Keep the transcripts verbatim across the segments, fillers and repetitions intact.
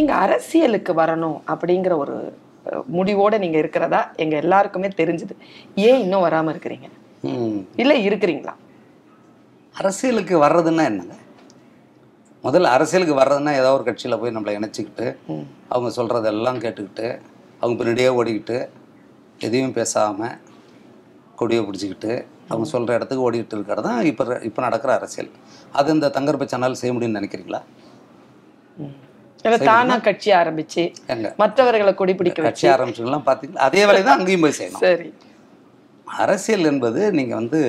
நீங்க அரசியலுக்கு வரணும் அப்படிங்கிற ஒரு முடிவோட நீங்க இருக்கிறதா எங்க எல்லாருக்குமே தெரிஞ்சது. ஏன் இன்னும் வராம இருக்கிறீங்க இல்ல இருக்கிறீங்களா? அரசியலுக்கு வர்றதுன்னா என்னங்க, முதல்ல அரசியலுக்கு வர்றதுன்னா ஏதாவது ஒரு கட்சியில போய் நம்மளை இணைச்சிக்கிட்டு அவங்க சொல்றதெல்லாம் கேட்டுக்கிட்டு அவங்க பின்னாடியே ஓடிக்கிட்டு எதையும் பேசாம கொடியை பிடிச்சிக்கிட்டு அவங்க சொல்கிற இடத்துக்கு ஓடிக்கிட்டு இருக்கிறது தான் இப்போ இப்போ நடக்கிற அரசியல். அது இந்த தங்கர் பச்சானால் செய்ய முடியும்னு நினைக்கிறீங்களா? தானா கட்சி ஆரம்பிச்சு மற்றவர்களை கொடி பிடிக்க கட்சி ஆரம்பிச்சுலாம் பார்த்தீங்களா? அதே வேலை தான் அங்கேயும் போய் செய்யணும். சரி, அரசியல் என்பது நீங்கள் வந்து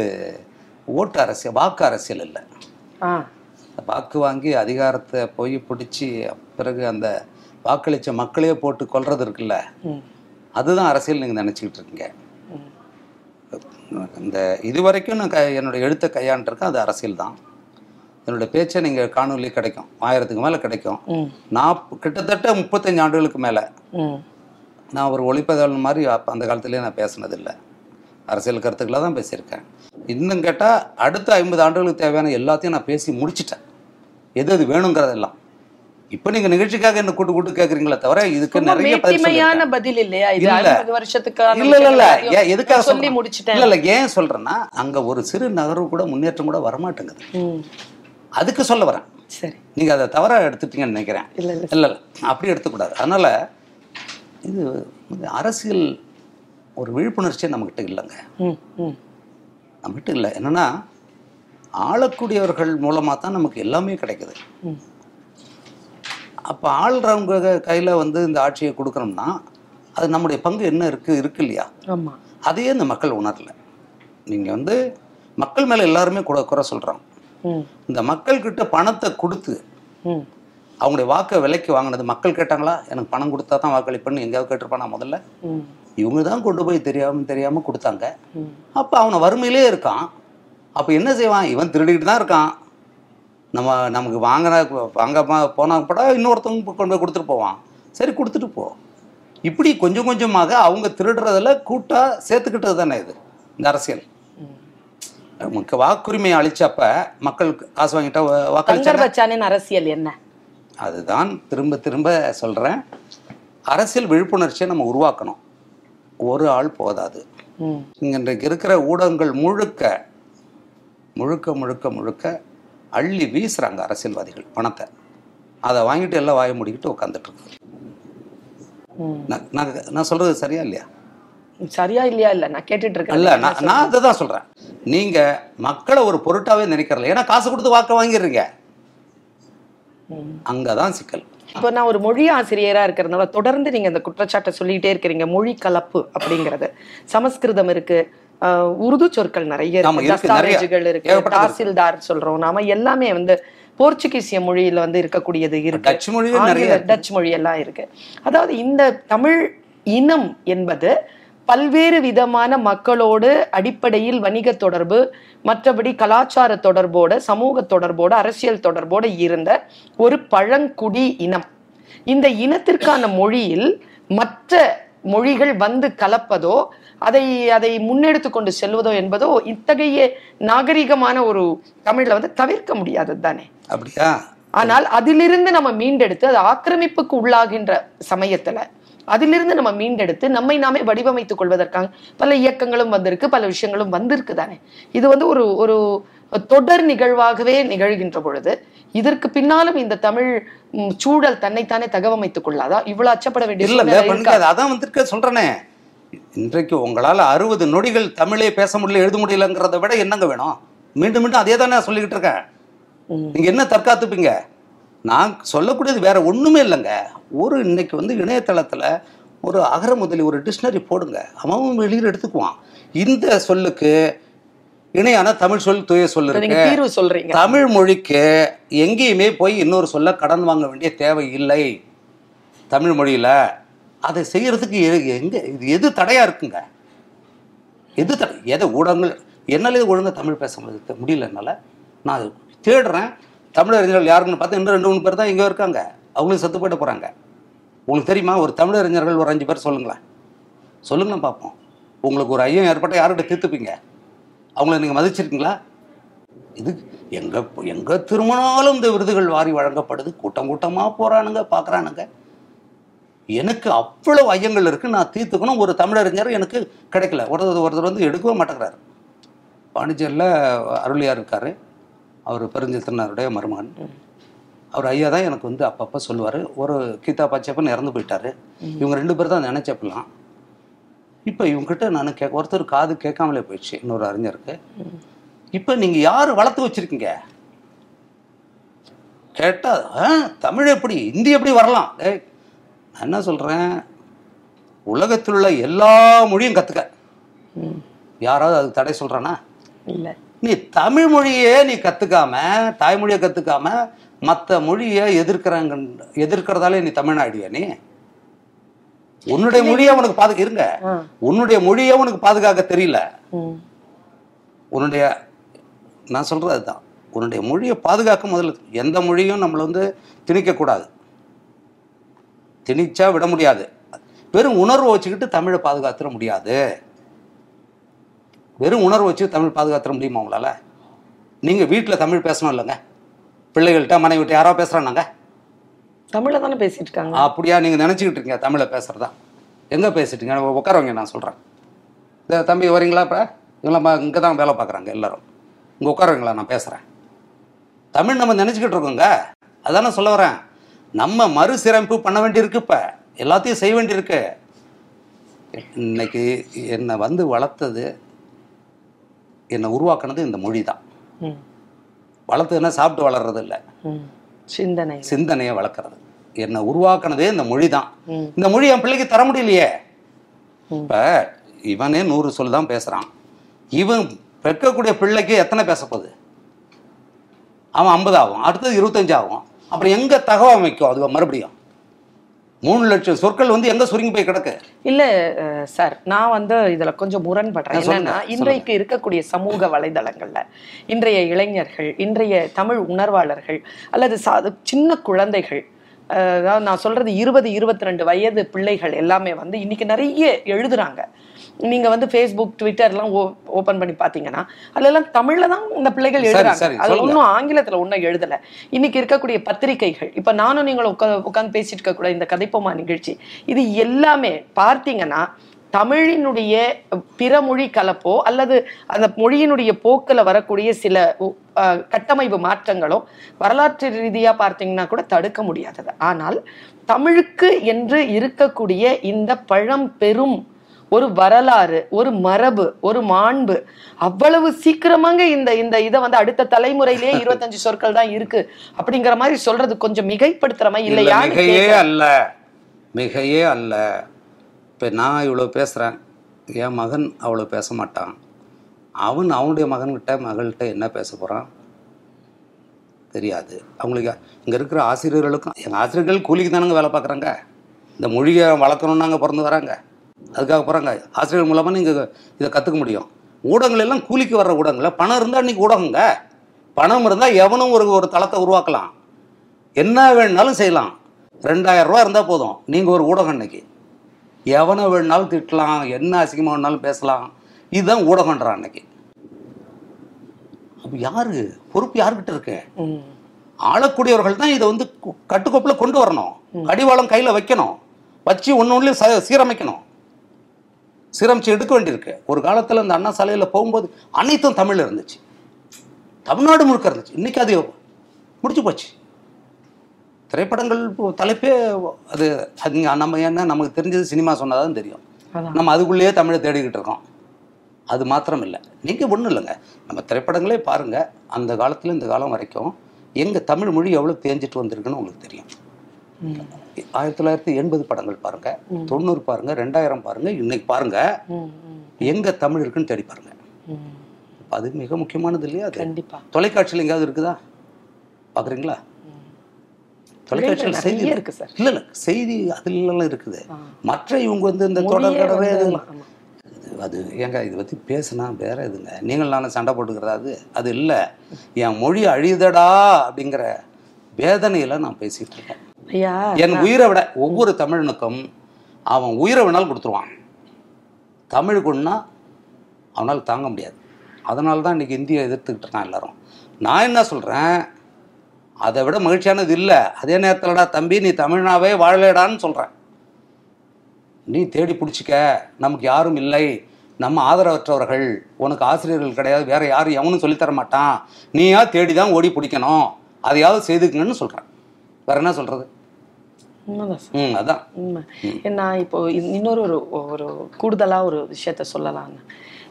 ஓட்டு அரசியல், வாக்கு அரசியல் இல்லை. வாக்கு வாங்கி அதிகாரத்தை போய் பிடிச்சி பிறகு அந்த வாக்களித்த மக்களையே போட்டு கொள்வது இருக்குல்ல, அதுதான் அரசியல் நீங்கள் நினச்சிக்கிட்டு இருக்கீங்க. இந்த இதுவரைக்கும் நான் க என்னோடய எழுத்தை கையாண்டுருக்கேன், அது அரசியல் தான். என்னோடய பேச்சை நீங்கள் காணொலி கிடைக்கும், ஆயிரத்துக்கு மேலே கிடைக்கும். நான் கிட்டத்தட்ட முப்பத்தஞ்சு ஆண்டுகளுக்கு மேலே நான் ஒரு ஒளிப்பதிவாளன் மாதிரி அப்போ அந்த காலத்துலேயே நான் பேசினதில்லை, அரசியல் கருத்துக்களாக தான் பேசியிருக்கேன். இன்னும் கேட்டால் அடுத்த ஐம்பது ஆண்டுகளுக்கு தேவையான எல்லாத்தையும் நான் பேசி முடிச்சிட்டேன், எது எது வேணுங்கிறதெல்லாம். இப்போ நீங்க நிகழ்ச்சிக்காக என்ன கூட்டு கூட்டு கேட்குறீங்களா தவிர இதுக்கு நிறைய பதில் இல்லையா? இல்ல, எதுக்காக சொல்லி முடிச்சுட்டேன் இல்ல. ஏன் சொல்றேன்னா அங்க ஒரு சிறு நகர்வு கூட முன்னேற்றம் கூட வரமாட்டேங்குது, அதுக்கு சொல்ல வரேன். சரி, நீங்க அதை தவற எடுத்துட்டீங்கன்னு நினைக்கிறேன். இல்ல இல்ல, அப்படி எடுத்துக்கூடாது. அதனால இது அரசியல் ஒரு விழிப்புணர்ச்சியே நம்மகிட்ட இல்லைங்க, நம்மகிட்ட இல்லை. என்னன்னா ஆளக்கூடியவர்கள் மூலமா தான் நமக்கு எல்லாமே கிடைக்குது. அப்போ ஆள்றவங்க கையில் வந்து இந்த ஆட்சியை கொடுக்குறோம்னா அது நம்முடைய பங்கு என்ன இருக்குது இருக்கு இல்லையா? ஆமாம், அதையே இந்த மக்கள் உணரலை. நீங்கள் வந்து மக்கள் மேலே எல்லாருமே கூட குறை சொல்கிறாங்க. இந்த மக்கள்கிட்ட பணத்தை கொடுத்து அவங்களுடைய வாக்கை விலைக்கு வாங்கினது மக்கள் கேட்டாங்களா? எனக்கு பணம் கொடுத்தா தான் வாக்களிப்புன்னு எங்கேயாவது கேட்டிருப்பானா? முதல்ல இவங்க தான் கொண்டு போய் தெரியாமல் தெரியாமல் கொடுத்தாங்க. அப்போ அவனை வறுமையிலே இருக்கான், அப்போ என்ன செய்வான்? இவன் திருடிக்கிட்டு தான் இருக்கான். நம்ம நமக்கு வாங்கினா வாங்காமல் போனால் கூட இன்னொருத்தவங்க கொண்டு போய் கொடுத்துட்டு போவான். சரி, கொடுத்துட்டு போ. இப்படி கொஞ்சம் கொஞ்சமாக அவங்க திருடுறதில் கூட்டாக சேர்த்துக்கிட்டது தானே இது இந்த அரசியல். நமக்கு வாக்குரிமையை அழிச்சப்ப மக்களுக்கு காசு வாங்கிட்டா வாக்களிச்சாங்க. அரசியல் என்ன? அதுதான் திரும்ப திரும்ப சொல்கிறேன், அரசியல் விழிப்புணர்ச்சியை நம்ம உருவாக்கணும், ஒரு ஆள் போதாது. இன்றைக்கு இருக்கிற ஊடகங்கள் முழுக்க முழுக்க முழுக்க முழுக்க அள்ளி வீசுறாங்க அரசியல்வாதிகள் பணத்தை. அதை வாங்கிட்டு எல்லாம் வாய முடிக்கிட்டு உட்காந்துட்டு இருக்கு. நான் சொல்றது சரியா இல்லையா? சரியா இல்லையா? இல்லை, நான் கேட்டுட்டு இருக்கேன். இல்லை, நான் நான் அதை தான் சொல்றேன். நீங்க மக்களை ஒரு பொருட்டாவே நினைக்கிறல, ஏன்னா காசு கொடுத்து வாக்க வாங்கிடுறீங்க. அங்கதான் சிக்கல். இப்போ நான் ஒரு மொழி ஆசிரியராக இருக்கிறதுனால தொடர்ந்து நீங்க அந்த குற்றச்சாட்டை சொல்லிக்கிட்டே இருக்கிறீங்க, மொழி கலப்பு அப்படிங்கிறது. சமஸ்கிருதம் இருக்கு, உருது சொற்கள் நிறைய இருக்கு, தாசில்தார் சொல்றோம் நாம, எல்லாமே வந்து போர்ச்சுகீசிய மொழியில வந்து இருக்கக்கூடியது இருக்கு, டச் மொழி எல்லாம் இருக்கு. அதாவது இந்த தமிழ் இனம் என்பது பல்வேறு விதமான மக்களோடு அடிப்படையில் வணிக தொடர்பு, மற்றபடி கலாச்சார தொடர்போட, சமூக தொடர்போட, அரசியல் தொடர்போட இருந்த ஒரு பழங்குடி இனம். இந்த இனத்திற்கான மொழியில் மற்ற மொழிகள் வந்து கலப்பதோ அதை அதை முன்னெடுத்து கொண்டு செல்வதோ என்பதோ இத்தகைய நாகரிகமான ஒரு தமிழ்ல வந்து தவிர்க்க முடியாதது தானே? அப்படியா? ஆனால் அதிலிருந்து நம்ம மீண்டெடுத்து, அது ஆக்கிரமிப்புக்கு உள்ளாகின்ற சமயத்துல அதிலிருந்து நம்ம மீண்டெடுத்து நம்மை நாமே வடிவமைத்துக் கொள்வதற்காக பல இயக்கங்களும் வந்திருக்கு, பல விஷயங்களும் வந்திருக்கு தானே? இது வந்து ஒரு ஒரு தொடர் நிகழ்வாகவே நிகழ்கின்ற பொழுது இதற்கு பின்னாலும் இந்த தமிழ் சூழல் தன்னைத்தானே தகவமைத்துக் கொள்ளாதா? இவ்வளவு அச்சப்பட வேண்டிய அதான் வந்திருக்க சொல்றேனே. இன்றைக்கு உங்களால் அறுபது நொடிகள் தமிழே பேச முடியல, எழுத முடியலங்கிறத விட என்னங்க வேணும்? மீண்டும் மீண்டும் அதே தானே சொல்லிக்கிட்டு இருக்கேன். நீங்க என்ன தற்காத்துப்பீங்க? நான் சொல்லக்கூடியது வேற ஒன்றுமே இல்லைங்க. ஒரு இன்னைக்கு வந்து இணையதளத்தில் ஒரு அகர முதலி ஒரு டிக்ஷனரி போடுங்க, அவன் வெளியில் எடுத்துக்குவான். இந்த சொல்லுக்கு இணையான தமிழ் சொல், தூய சொல் இருக்கு. தமிழ் மொழிக்கு எங்கேயுமே போய் இன்னொரு சொல்ல கடன் வாங்க வேண்டிய தேவை இல்லை தமிழ் மொழியில. அதை செய்யறதுக்கு எங்க இது எது தடையா இருக்குங்க? எது தடை? எதை ஊடகங்கள் என்னால இது ஒழுங்காக தமிழ் பேச முடியலனால நான் தேடுறேன். தமிழறிஞர்கள் யாருன்னு பார்த்தா இன்னும் ரெண்டு மூணு பேர் தான் இங்கே இருக்காங்க, அவங்களும் செத்து போயிட்டு போகிறாங்க. உங்களுக்கு தெரியுமா? ஒரு தமிழறிஞர்கள் ஒரு அஞ்சு பேர் சொல்லுங்களேன், சொல்லுங்களேன் பார்ப்போம். உங்களுக்கு ஒரு ஐயம் ஏற்பட்டால் யார்கிட்ட தீர்த்துப்பீங்க? அவங்கள நீங்கள் மதிச்சிருக்கீங்களா? இது எங்கே எங்கே திரும்பினாலும் இந்த விருதுகள் வாரி வழங்கப்படுது, கூட்டம் கூட்டமாக போகிறானுங்க, பார்க்குறானுங்க. எனக்கு அவ்வளோ ஐயங்கள் இருக்குது, நான் தீர்த்துக்கணும். ஒரு தமிழறிஞர் எனக்கு கிடைக்கல. ஒருத்தர் ஒருத்தர் வந்து எடுக்கவே மாட்டேங்கிறாரு. பாண்டிச்சேரியில் அருளியார் இருக்கார், அவர் பெருஞ்சித்திரனாருடைய மருமகன். அவர் ஐயா தான் எனக்கு வந்து அப்பப்போ சொல்லுவார். ஒரு கீதா பாச்சியப்பன் இறந்து போயிட்டார். இவங்க ரெண்டு பேர் தான் நினைச்சப்பலாம். இப்போ இவங்ககிட்ட நான் கே ஒருத்தர் காது கேட்காமலே போயிடுச்சு இன்னொரு அறிஞருக்கு. இப்போ நீங்கள் யார் வளர்த்து வச்சுருக்கீங்க கேட்டால், தமிழ் எப்படி இந்தி எப்படி வரலாம்? ஏய், நான் என்ன சொல்கிறேன், உலகத்தில் உள்ள எல்லா மொழியும் கற்றுக்க. யாராவது அதுக்கு தடை சொல்கிறானா? இல்லை. நீ தமிழ் மொழியே நீ கற்றுக்காம, தாய்மொழியை கற்றுக்காம மற்ற மொழியை எதிர்க்கிறாங்க, எதிர்க்கிறதாலே நீ தமிழாயிடுவியா? நீ உன்னுடைய மொழியை உனக்கு பாதுகா இருங்க உன்னுடைய மொழியை உனக்கு பாதுகாக்க தெரியல. உன்னுடைய நான் சொல்கிறது அதுதான், உன்னுடைய மொழியை பாதுகாக்க முதல்ல. எந்த மொழியும் நம்மளை வந்து திணிக்கக்கூடாது, திணிச்சா விட முடியாது. வெறும் உணர்வை வச்சுக்கிட்டு தமிழை பாதுகாத்துட முடியாது. வெறும் உணர்வு வச்சு தமிழ் பாதுகாத்துட முடியுமா உங்களால்? நீங்கள் வீட்டில் தமிழ் பேசணும் இல்லைங்க, பிள்ளைகள்கிட்ட மனைவிட்ட யாரோ பேசுகிறானாங்க தமிழை தானே பேசிகிட்டு இருக்காங்க. அப்படியா நீங்கள் நினச்சிக்கிட்டு இருக்கீங்க தமிழை பேசுகிறதா? எங்கே பேசிட்டீங்க? உட்காரவங்க, நான் சொல்கிறேன். இந்த தம்பி வரீங்களா? இப்போ இவங்களாம் இங்கே தான் வேலை பார்க்குறாங்க எல்லோரும். இங்கே உட்காரவங்களா? நான் பேசுகிறேன். தமிழ் நம்ம நினச்சிக்கிட்டு இருக்கோங்க, அதானே சொல்ல வரேன். நம்ம மறுசீரமைப்பு பண்ண வேண்டியிருக்கு, இப்போ எல்லாத்தையும் செய்ய வேண்டியிருக்கு. இன்னைக்கு என்னை வந்து வளர்த்தது, என்னை உருவாக்குனது இந்த மொழி தான். வளர்த்ததுன்னா சாப்பிட்டு வளர்றது இல்லை, சிந்தனை சிந்தனையை வளர்க்குறது. என்னை உருவாக்குனதே இந்த மொழி தான். இந்த மொழி என் பிள்ளைக்கு தர முடியலையே. இப்போ இவனே நூறு சொல் தான் பேசுகிறான். இவன் பெற்கக்கூடிய பிள்ளைக்கு எத்தனை பேசப்போகுது? அவன் ஐம்பது ஆகும், அடுத்தது இருபத்தஞ்சு ஆகும். அப்புறம் எங்கே தகவல் அமைக்கும்? அது மறுபடியும் மூணு லட்சம் சொற்கள் வந்து எங்க சுருங்கி போய் கிடக்கு. இல்ல சார், நான் வந்து இதுல கொஞ்சம் முரண்படுறேன். என்னன்னா, இன்றைக்கு இருக்கக்கூடிய சமூக வலைதளங்கள்ல இன்றைய இளைஞர்கள், இன்றைய தமிழ் உணர்வாளர்கள், அல்லது சின்ன குழந்தைகள், அதாவது நான் சொல்றது இருபது இருபத்தி ரெண்டு வயது பிள்ளைகள் எல்லாமே வந்து இன்னைக்கு நிறைய எழுதுறாங்க. நீங்க வந்து ஃபேஸ்புக், ட்விட்டர்லாம் ஓப்பன் பண்ணி பார்த்தீங்கன்னா அதெல்லாம் தமிழ்ல தான் இந்த பிள்ளைகள் எழுதுறாங்க. அது ஒன்றும் ஆங்கிலத்துல ஒன்றும் எழுதலை. இன்னைக்கு இருக்கக்கூடிய பத்திரிகைகள், இப்போ நானும் நீங்களும் உட்கா உட்காந்து பேசிட்டு இருக்கக்கூட இந்த கதைப்போமா நிகழ்ச்சி, இது எல்லாமே பார்த்தீங்கன்னா தமிழினுடைய பிற மொழி கலப்போ அல்லது அந்த மொழியினுடைய போக்கில் வரக்கூடிய சில கட்டமைப்பு மாற்றங்களோ வரலாற்று ரீதியாக பார்த்தீங்கன்னா கூட தடுக்க முடியாதது. ஆனால் தமிழுக்கு என்று இருக்கக்கூடிய இந்த பழம் பெரும் ஒரு வரலாறு, ஒரு மரபு, ஒரு மாண்பு அவ்வளவு சீக்கிரமாக இந்த இந்த இதை வந்து அடுத்த தலைமுறையிலேயே இருபத்தஞ்சு சொற்கள் தான் இருக்கு அப்படிங்கிற மாதிரி சொல்றது கொஞ்சம் மிகைப்படுத்துற மாதிரி இல்லையா? மிகையே அல்ல, மிகையே அல்ல. இப்போ நான் இவ்வளோ பேசுகிறேன், என் மகன் அவ்வளோ பேச மாட்டான். அவன் அவனுடைய மகன்கிட்ட மகள்கிட்ட என்ன பேச போகிறான் தெரியாது. அவங்களுக்கு இங்கே இருக்கிற ஆசிரியர்களுக்கும், எங்கள் ஆசிரியர்கள் கூலிக்கு தானங்க வேலை பார்க்குறாங்க. இந்த மொழியை வளர்க்கணுன்னு நாங்கள் பிறந்து வராங்க, அதுக்காக போகிறாங்க. ஆசிரியர்கள் மூலமாக நீங்கள் இதை கற்றுக்க முடியும். ஊடகங்கள் எல்லாம் கூலிக்கு வர்ற ஊடகங்கள். பணம் இருந்தால் இன்றைக்கி ஊடகங்க, பணம் இருந்தால் எவனும் ஒரு ஒரு தளத்தை உருவாக்கலாம், என்ன வேணுனாலும் செய்யலாம். ரெண்டாயிரம் ரூபா இருந்தால் போதும், நீங்கள் ஒரு ஊடகம். இன்றைக்கி எவனை வேணுனாலும் திட்டலாம், என்ன அசிங்கமாக வேணுனாலும் பேசலாம். இதுதான் ஊடகன்றான் அன்றைக்கி. அப்போ யார் பொறுப்பு? யாருக்கிட்ட இருக்கு? ஆளக்கூடியவர்கள் தான் இதை வந்து கட்டுக்கோப்பில் கொண்டு வரணும். அடிவாளம் கையில் வைக்கணும், வச்சு ஒன்று ஒன்றுலையும் ச சீரமைக்கணும், சீரமைச்சு எடுக்க வேண்டியிருக்கு. ஒரு காலத்தில் இந்த அண்ணா சாலையில் போகும்போது அனைத்தும் தமிழில் இருந்துச்சு, தமிழ்நாடு முழுக்க இருந்துச்சு. இன்றைக்கி அது முடிச்சு போச்சு. திரைப்படங்கள் தலைப்பே அது. அது நம்ம என்ன நமக்கு தெரிஞ்சது சினிமா சொன்னால் தான் தெரியும். நம்ம அதுக்குள்ளேயே தமிழை தேடிக்கிட்டு இருக்கோம். அது மாத்திரம் இல்லை, நீங்கள் ஒன்றும் இல்லைங்க, நம்ம திரைப்படங்களே பாருங்கள். அந்த காலத்தில் இந்த காலம் வரைக்கும் எங்கள் தமிழ் மொழி எவ்வளோ தேஞ்சிட்டு வந்திருக்குன்னு உங்களுக்கு தெரியும். ஆயிரத்தி தொள்ளாயிரத்தி எண்பது படங்கள் பாருங்கள், தொண்ணூறு பாருங்கள், ரெண்டாயிரம் பாருங்கள், இன்னைக்கு பாருங்கள், எங்கே தமிழ் இருக்குன்னு தேடி பாருங்கள். அது மிக முக்கியமானது இல்லையா? அது கண்டிப்பாக. தொலைக்காட்சியில் எங்கேயாவது இருக்குதா? பார்க்குறீங்களா? தொலைக்காட்சியில் செய்தி இருக்குது சார். இல்லை இல்லை, செய்தி அதுலாம் இருக்குது. மற்ற இவங்க வந்து இந்த தொடர்கடவே அது ஏங்க இதை பற்றி பேசுனா வேற எதுங்க, நீங்கள் நானும் சண்டை போட்டுக்கிறதா? அது அது இல்லை. என் மொழி அழிதடா அப்படிங்கிற வேதனையில் நான் பேசிகிட்டு இருக்கேன். என் உயிரை விட ஒவ்வொரு தமிழனுக்கும் அவன் உயிரை வேணாலும் கொடுத்துருவான். தமிழ் கொண்டா அவனால் தாங்க முடியாது. அதனால தான் இன்றைக்கி இந்தியை எதிர்த்துக்கிட்டு இருக்கான் எல்லோரும். நான் என்ன சொல்கிறேன், அதை விட மகிழ்ச்சியானது இல்லை. அதே நேரத்தில்டா தம்பி நீ தமிழ்னாவே வாழலடான்னு சொல்கிறேன். நீ தேடி பிடிச்சிக்க, நமக்கு யாரும் இல்லை, நம்ம ஆதரவற்றவர்கள், உனக்கு ஆசிரியர்கள் கிடையாது, வேற யாரும் எவனும் சொல்லித்தர மாட்டான், நீயா தேடி தான் ஓடி பிடிக்கணும், அதையாவது செய்துக்குங்கன்னு சொல்கிறேன். வேற என்ன சொல்கிறது? உண்மைதான். அதான் உண்மை. நான் இப்போ இன்னொரு ஒரு ஒரு கூடுதலாக ஒரு விஷயத்த சொல்லலாங்க.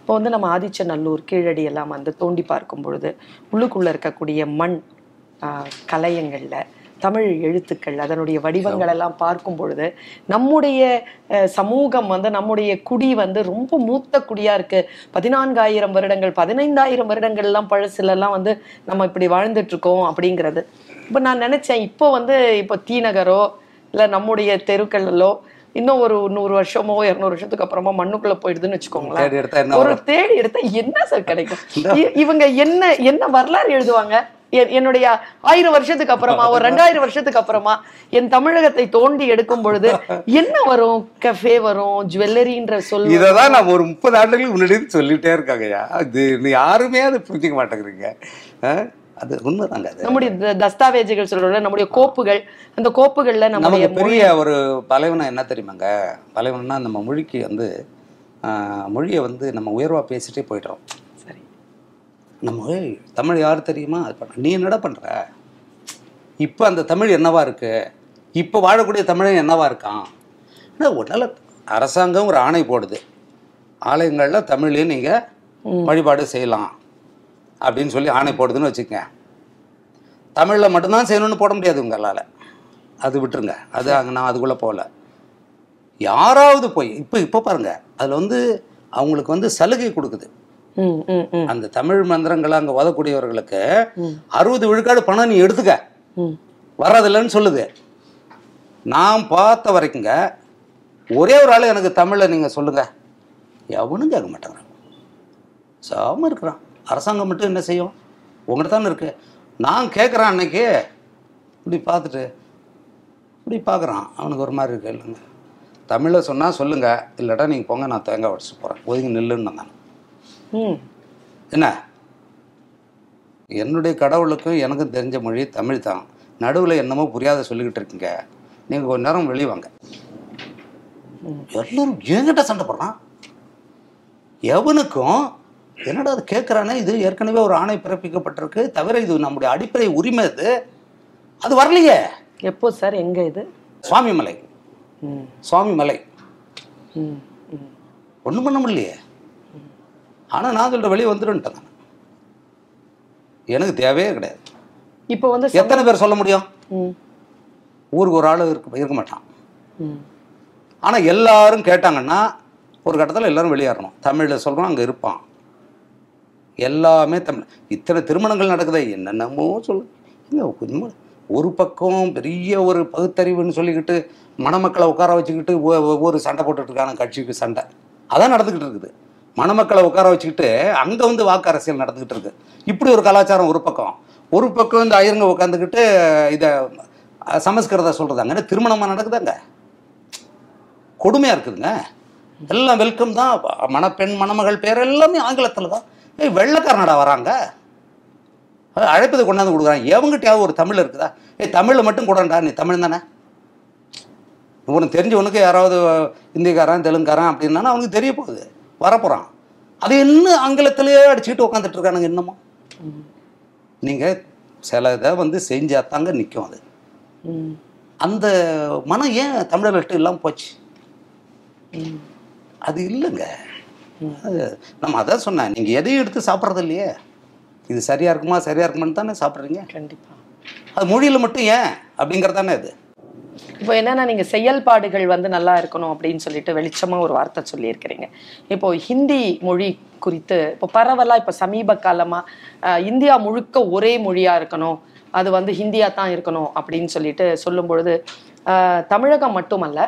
இப்போ வந்து நம்ம ஆதிச்சநல்லூர் கீழடி எல்லாம் வந்து தோண்டி பார்க்கும் பொழுது உள்ளுக்குள்ளே இருக்கக்கூடிய மண் கலையங்களில் தமிழ் எழுத்துக்கள் அதனுடைய வடிவங்கள் எல்லாம் பார்க்கும் பொழுது நம்முடைய சமூகம் வந்து நம்முடைய குடி வந்து ரொம்ப மூத்த குடியா இருக்கு. பதினான்காயிரம் வருடங்கள் பதினைந்தாயிரம் வருடங்கள் எல்லாம் பழசுலாம் வந்து நம்ம இப்படி வாழ்ந்துட்டு இருக்கோம் அப்படிங்கிறது. இப்போ நான் நினைச்சேன், இப்போ வந்து இப்போ தி நகரோ இல்லை நம்முடைய தெருக்களிலோ இன்னும் ஒரு நூறு வருஷமோ இருநூறு வருஷத்துக்கு அப்புறமா மண்ணுக்குள்ள போயிடுதுன்னு வச்சுக்கோங்களேன். ஒரு தேடி எடுத்தா என்ன சார் கிடைக்கும்? இவங்க என்ன என்ன வரலாறு எழுதுவாங்க? என்னுடைய ஆயிரம் வருஷத்துக்கு அப்புறமா ஒரு ரெண்டாயிரம் வருஷத்துக்கு அப்புறமா என் தமிழகத்தை தோண்டி எடுக்கும் பொழுது என்ன வரும்? கஃபே வரும், ஜுவல்லரின்ற சொல். இதான் நான் ஒரு முப்பது ஆண்டுகளுக்கு முன்னாடி சொல்லிட்டே இருக்காங்கய்யா. அது யாருமே அதை புரிஞ்சுக்க மாட்டேங்கிறீங்க. அது உண்மைதாங்க. நம்முடைய தஸ்தாவேஜுகள் சொல்றோம்ல, நம்முடைய கோப்புகள், அந்த கோப்புகள்ல நம்ம பெரிய ஒரு பலவீனா என்ன தெரியுமாங்க? பலவீனா நம்ம மொழிக்கு வந்து மொழியை வந்து நம்ம உயர்வா பேசிட்டே போயிடுறோம். நம்ம தமிழ் யார் தெரியுமா? அது பண்ண நீ என்னடா பண்ணுற? இப்போ அந்த தமிழ் என்னவா இருக்குது? இப்போ வாழக்கூடிய தமிழன் என்னவா இருக்கான்? ஆனால் உடனே அரசாங்கம் ஒரு ஆணை போடுது, ஆலயங்களில் தமிழ்லேயே நீங்கள் வழிபாடு செய்யலாம் அப்படின்னு சொல்லி ஆணை போடுதுன்னு வச்சுக்கங்க. தமிழில் மட்டும்தான் செய்யணும்னு போட முடியாது உங்களால். அது விட்டுருங்க, அது அங்கே நான் அதுக்குள்ளே போகல. யாராவது போய் இப்போ இப்போ பாருங்கள், அதில் வந்து அவங்களுக்கு வந்து சலுகை கொடுக்குது. அந்த தமிழ் மந்திரங்களை அங்க ஓதக்கூடியவர்களுக்கு அறுபது விழுக்காடு பணம் நீ எடுத்துக்க, வர்றதில்லன்னு சொல்லுது. நான் பார்த்த வரைக்குங்க ஒரே ஒரு ஆள் எனக்கு தமிழ்ல நீங்க சொல்லுங்க, எவனும் கேட்க மாட்டேங்கிறான், சாம இருக்கிறான். அரசாங்கம் மட்டும் என்ன செய்யும்? உங்கள்கிட்ட தானே இருக்கு. நான் கேட்குறான் அன்னைக்கு இப்படி பார்த்துட்டு இப்படி பார்க்குறான், அவனுக்கு ஒரு மாதிரி இருக்கு. இல்லைங்க தமிழ்ல சொன்னா சொல்லுங்க, இல்லாட்டா நீங்க போங்க, நான் தேங்காய் உடச்சிட்டு போறேன், ஒதுங்கி நில்லுன்னு. நான் என்ன, என்னுடைய கடவுளுக்கும் எனக்கும் தெரிஞ்ச மொழி தமிழ் தான், நடுவில் என்னமோ புரியாத சொல்லிக்கிட்டு இருக்கீங்க, நீங்கள் கொஞ்ச நேரம் வெளியே வாங்க. எல்லாரும் என்கிட்ட சண்டை போடுறான். எவனுக்கும் என்னடா அது கேட்குறானே, இது ஏற்கனவே ஒரு ஆணை பிறப்பிக்கப்பட்டிருக்கு, தவிர இது நம்முடைய அடிப்படை உரிமை, இது அது வரலையே. எப்போ சார்? எங்கே இது? சுவாமி மலை, சுவாமி மலை. ஒன்றும் பண்ண முடியலையே. ஆனால் நான் சொல்கிற வெளியே வந்துடும்ட்டாங்க, எனக்கு தேவையே கிடையாது. இப்போ வந்து எத்தனை பேர் சொல்ல முடியும்? ஊருக்கு ஒரு ஆள் இருக்க இருக்க மாட்டான். ஆனால் எல்லாரும் கேட்டாங்கன்னா ஒரு கட்டத்தில் எல்லாரும் வெளியேறணும். தமிழில் சொல்கிறோம், அங்கே இருப்பான், எல்லாமே தமிழ். இத்தனை திருமணங்கள் நடக்குது, என்னென்னமோ சொல்லுங்க. கொஞ்சம் ஒரு பக்கம் பெரிய ஒரு பகுத்தறிவுன்னு சொல்லிக்கிட்டு மணமக்களை உட்கார வச்சுக்கிட்டு ஒவ்வொரு சண்டை போட்டுட்ருக்கான கட்சிக்கு சண்டை அதான் நடந்துக்கிட்டு இருக்குது. மணமக்களை உட்கார வச்சுக்கிட்டு அங்கே வந்து வாக்கு அரசியல் நடந்துக்கிட்டு இருக்கு. இப்படி ஒரு கலாச்சாரம் ஒரு பக்கம். ஒரு பக்கம் இந்த ஐயருங்க உட்காந்துக்கிட்டு இதை சமஸ்கிருத சொல்கிறதாங்க, திருமணமாக நடக்குதாங்க, கொடுமையாக இருக்குதுங்க. எல்லாம் வெல்கம் தான், மணப்பெண் மணமகள் பேர் எல்லாமே ஆங்கிலத்தில் தான். ஏய், வெள்ளைக்காரனடா வராங்க, அழைப்பதை கொண்டாந்து கொடுக்குறாங்க. எவங்கிட்டையாவது ஒரு தமிழ் இருக்குதா? ஏய், தமிழில் மட்டும் கூடண்டா, நீ தமிழ் தானே. உனக்கு தெரிஞ்சவனுக்கு யாராவது இந்திக்காரன் தெலுங்குக்காரன் அப்படின்னா அவனுக்கு தெரிய போகுது, வரப்போகிறான். அது இன்னும் ஆங்கிலத்திலேயே அடிச்சுக்கிட்டு உட்காந்துட்டு இருக்கானுங்க இன்னமும். நீங்கள் சில இதை வந்து செஞ்சாத்தாங்க நிற்கும். அது அந்த மனம் ஏன் தமிழர்கிட்ட இல்லாமல் போச்சு? அது இல்லைங்க. நம்ம அதான் சொன்னேன், நீங்கள் எதையும் எடுத்து சாப்பிட்றது இல்லையே. இது சரியாக இருக்குமா சரியாக இருக்குமான்னு தானே சாப்பிட்றீங்க. கண்டிப்பாக அது மொழியில் மட்டும் ஏன் அப்படிங்கிறதானே. அது இப்போ என்னன்னா, நீங்க செயல்பாடுகள் வந்து நல்லா இருக்கணும் அப்படின்னு சொல்லிட்டு வெளிச்சமா ஒரு வார்த்தை சொல்லியிருக்கிறீங்க. இப்போ ஹிந்தி மொழி குறித்து இப்போ பரவலா இப்போ சமீப காலமா இந்தியா முழுக்க ஒரே மொழியா இருக்கணும், அது வந்து ஹிந்தியா தான் இருக்கணும் அப்படின்னு சொல்லிட்டு சொல்லும் பொழுது ஆஹ் தமிழகம் மட்டுமல்ல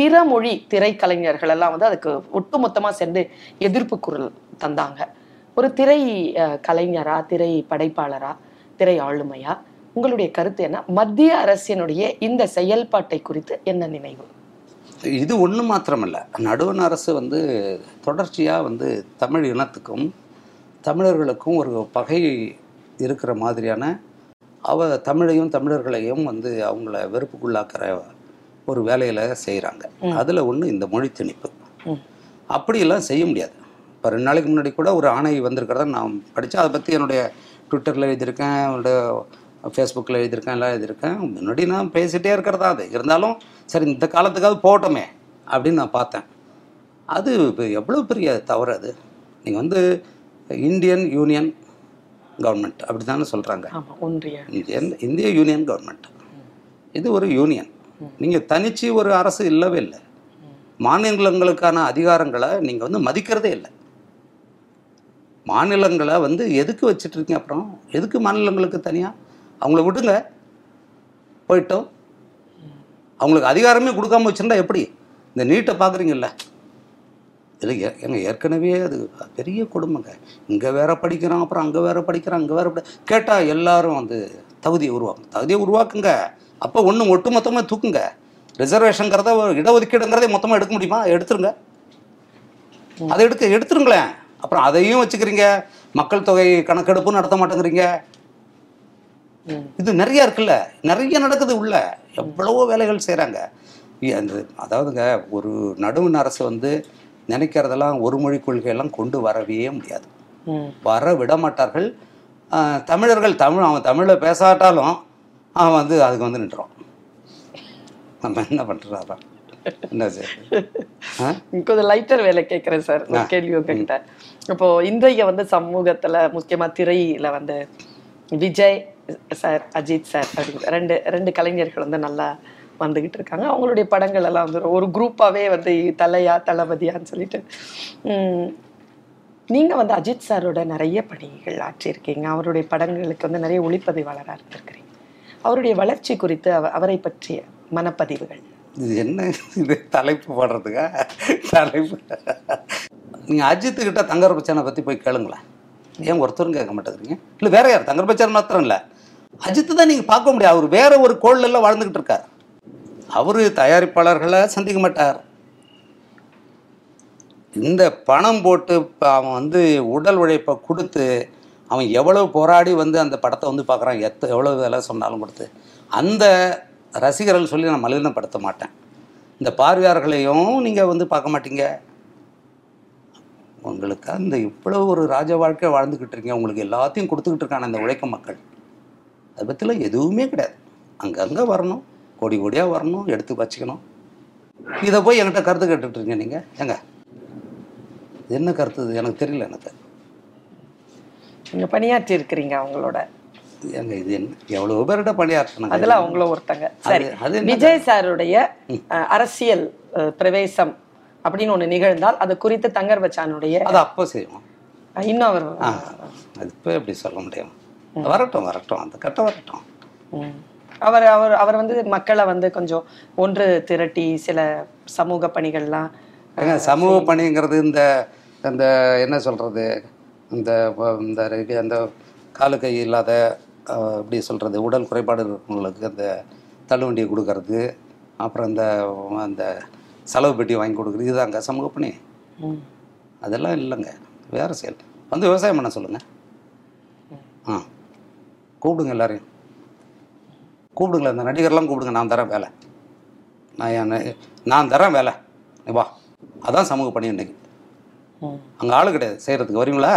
பிற மொழி திரைக்கலைஞர்கள் எல்லாம் வந்து அதுக்கு ஒட்டுமொத்தமா சேர்ந்து எதிர்ப்பு குரல் தந்தாங்க. ஒரு திரை கலைஞரா, திரை படைப்பாளரா, திரை ஆளுமையா உங்களுடைய கருத்து என்ன? மத்திய அரசினுடைய இந்த செயல்பாட்டை குறித்து என்ன நினைவு? இது ஒன்று மாத்திரமல்ல, நடுவண் அரசு வந்து தொடர்ச்சியாக வந்து தமிழ் இனத்துக்கும் தமிழர்களுக்கும் ஒரு பகை இருக்கிற மாதிரியான அவ தமிழையும் தமிழர்களையும் வந்து அவங்கள வெறுப்புக்குள்ளாக்கிற ஒரு வேலையில் செய்கிறாங்க. அதில் ஒன்று இந்த மொழி திணிப்பு. அப்படியெல்லாம் செய்ய முடியாது. இப்போ ரெண்டு நாளைக்கு முன்னாடி கூட ஒரு ஆணை வந்திருக்கிறத நான் படித்தேன். அதை பற்றி என்னுடைய ட்விட்டரில் எழுதியிருக்கேன், என்னுடைய ஃபேஸ்புக்கில் எழுதியிருக்கேன், எல்லாம் எழுதியிருக்கேன். முன்னாடி நான் பேசிகிட்டே இருக்கிறதா, அது இருந்தாலும் சரி இந்த காலத்துக்காவது போட்டோமே அப்படின்னு நான் பார்த்தேன். அது எவ்வளோ பெரிய தவறு. அது நீங்கள் வந்து இந்தியன் யூனியன் கவர்மெண்ட் அப்படி தானே சொல்கிறாங்க, இந்தியன் இந்திய யூனியன் கவர்மெண்ட். இது ஒரு யூனியன், நீங்கள் தனிச்சு ஒரு அரசு இல்லவே இல்லை. மாநிலங்களுக்கான அதிகாரங்களை நீங்கள் வந்து மதிக்கிறதே இல்லை. மாநிலங்களை வந்து எதுக்கு வச்சுட்ருக்கீங்க? அப்புறம் எதுக்கு மாநிலங்களுக்கு தனியாக? அவங்கள விட்டுங்க, போயிட்டோம். அவங்களுக்கு அதிகாரமே கொடுக்காமல் வச்சுருந்தா எப்படி? இந்த நீட்டை பார்க்குறீங்கல்ல, இல்லை எங்க ஏற்கனவே அது பெரிய கொடுமைங்க. இங்கே வேற படிக்கிறோம், அப்புறம் அங்கே வேற படிக்கிறோம், அங்கே வேற படி கேட்டால் எல்லாரும் வந்து தகுதியை உருவாக்கும். தகுதியை உருவாக்குங்க, அப்போ ஒன்றும் ஒட்டு மொத்தமாக தூக்குங்க. ரிசர்வேஷனுங்கிறத இடஒதுக்கீடுங்கிறதே மொத்தமாக எடுக்க முடியுமா? எடுத்துருங்க, அதை எடுக்க எடுத்துருங்களேன். அப்புறம் அதையும் வச்சுக்கிறீங்க, மக்கள் தொகை கணக்கெடுப்பும் நடத்த மாட்டேங்கிறீங்க. இது நிறையா இருக்குல்ல, நிறைய நடக்குது உள்ள, எவ்வளவோ வேலைகள் செய்கிறாங்க. அந்த அதாவதுங்க ஒரு நடுவண் அரசு வந்து நினைக்கிறதெல்லாம் ஒரு மொழி கொள்கையெல்லாம் கொண்டு வரவே முடியாது, வர விட மாட்டார்கள். தமிழர்கள் தமிழ் அவன் தமிழை பேசாட்டாலும் அவன் வந்து அதுக்கு வந்து நின்றுறான். நம்ம என்ன பண்ணுறா என்ன சார்? கொஞ்சம் லைட்டர் வேலை கேட்குறேன் சார், கேள்வி உங்ககிட்ட. இப்போது இன்றைய வந்து சமூகத்தில் முக்கியமாக திரையில் வந்து விஜய் சார், அஜித் சார் அப்படிங்கிற ரெண்டு ரெண்டு கலைஞர்கள் வந்து நல்லா வந்துகிட்டு இருக்காங்க. அவங்களுடைய படங்கள் எல்லாம் வந்து ஒரு குரூப்பாகவே வந்து தலையா தளபதியான்னு சொல்லிட்டு. நீங்கள் வந்து அஜித் சாரோட நிறைய பணிகள் ஆற்றியிருக்கீங்க, அவருடைய படங்களுக்கு வந்து நிறைய ஒளிப்பதிவாளராக இருந்திருக்கிறீங்க. அவருடைய வளர்ச்சி குறித்து அவரை பற்றிய மனப்பதிவுகள். இது என்ன இது தலைப்பு பாடுறதுக்கா? தலைப்பு நீங்கள் அஜித்துக்கிட்ட தங்கர் பச்சானை பற்றி போய் கேளுங்களேன். ஏன் ஒருத்தரும் கேட்க மாட்டேங்கிறீங்க? இல்லை வேற யார்? தங்கர் பச்சான் மாத்திரம் இல்லை, அஜித்து தான் நீங்கள் பார்க்க முடியாது. அவர் வேற ஒரு கோள்லாம் வாழ்ந்துக்கிட்டு இருக்கார். அவர் தயாரிப்பாளர்களை சந்திக்க மாட்டார். இந்த பணம் போட்டு அவன் வந்து உடல் உழைப்பை கொடுத்து அவன் எவ்வளோ போராடி வந்து அந்த படத்தை வந்து பார்க்குறான், எத்த எவ்வளோ வேலை சொன்னாலும் கொடுத்து. அந்த ரசிகர்கள் சொல்லி நான் மலினப்படுத்த மாட்டேன். இந்த பார்வையாளர்களையும் நீங்கள் வந்து பார்க்க மாட்டீங்க. உங்களுக்கு அந்த இவ்வளோ ஒரு ராஜ வாழ்க்கை வாழ்ந்துக்கிட்டு இருக்கீங்க, உங்களுக்கு எல்லாத்தையும் கொடுத்துக்கிட்டு இருக்கான அந்த உழைக்கும் மக்கள், அதை பற்றிலாம் எதுவுமே கிடையாது. அங்கங்கே வரணும், கோடி கோடியாக வரணும், எடுத்து வச்சுக்கணும். இதை போய் என்கிட்ட கருத்து கேட்டுட்ருங்க நீங்கள். ஏங்க என்ன கருத்து? எனக்கு தெரியல. எனக்கு நீங்கள் பணியாற்றி இருக்கிறீங்க அவங்களோட. ஏங்க இது என்ன எவ்வளோ பேர்கிட்ட பணியாற்றினாங்க, அதில் அவங்கள ஒருத்தங்க. சரி, அது விஜய் சாருடைய அரசியல் பிரவேசம் அப்படின்னு ஒன்று நிகழ்ந்தால் அது குறித்து தங்கர் பச்சானுடைய அது அப்போ செய்வோம். இன்னும் அவர் அது இப்போ எப்படி சொல்ல முடியும்? வரட்டும் வரட்டும், அந்த கட்டம் வரட்டும். அவர் அவர் அவர் வந்து மக்களை வந்து கொஞ்சம் ஒன்று திரட்டி சில சமூக பணிகள்லாம். ஏங்க சமூக பணிங்கிறது இந்த இந்த என்ன சொல்கிறது, இந்த இந்த காலு கை இல்லாத எப்படி சொல்கிறது, உடல் குறைபாடு இருக்கிறவங்களுக்கு அந்த தள்ளுவண்டியை கொடுக்கறது, அப்புறம் இந்த அந்த செலவு பெட்டி வாங்கி கொடுக்குறது, இதுதாங்க சமூக பணி. அதெல்லாம் இல்லைங்க, வேறு செயல். வந்து விவசாயம் பண்ண சொல்லுங்கள். ஆ கூப்பிடுங்க, எல்லாரையும் கூப்பிடுங்களேன். இந்த நடிகர்லாம் கூப்பிடுங்க, நான் தரேன் வேலை, நான் என் நான் தரேன் வேலை, வா. அதான் சமூக பணி. இன்றைக்கி அங்கே ஆள் கிடையாது செய்கிறதுக்கு, வரீங்களா?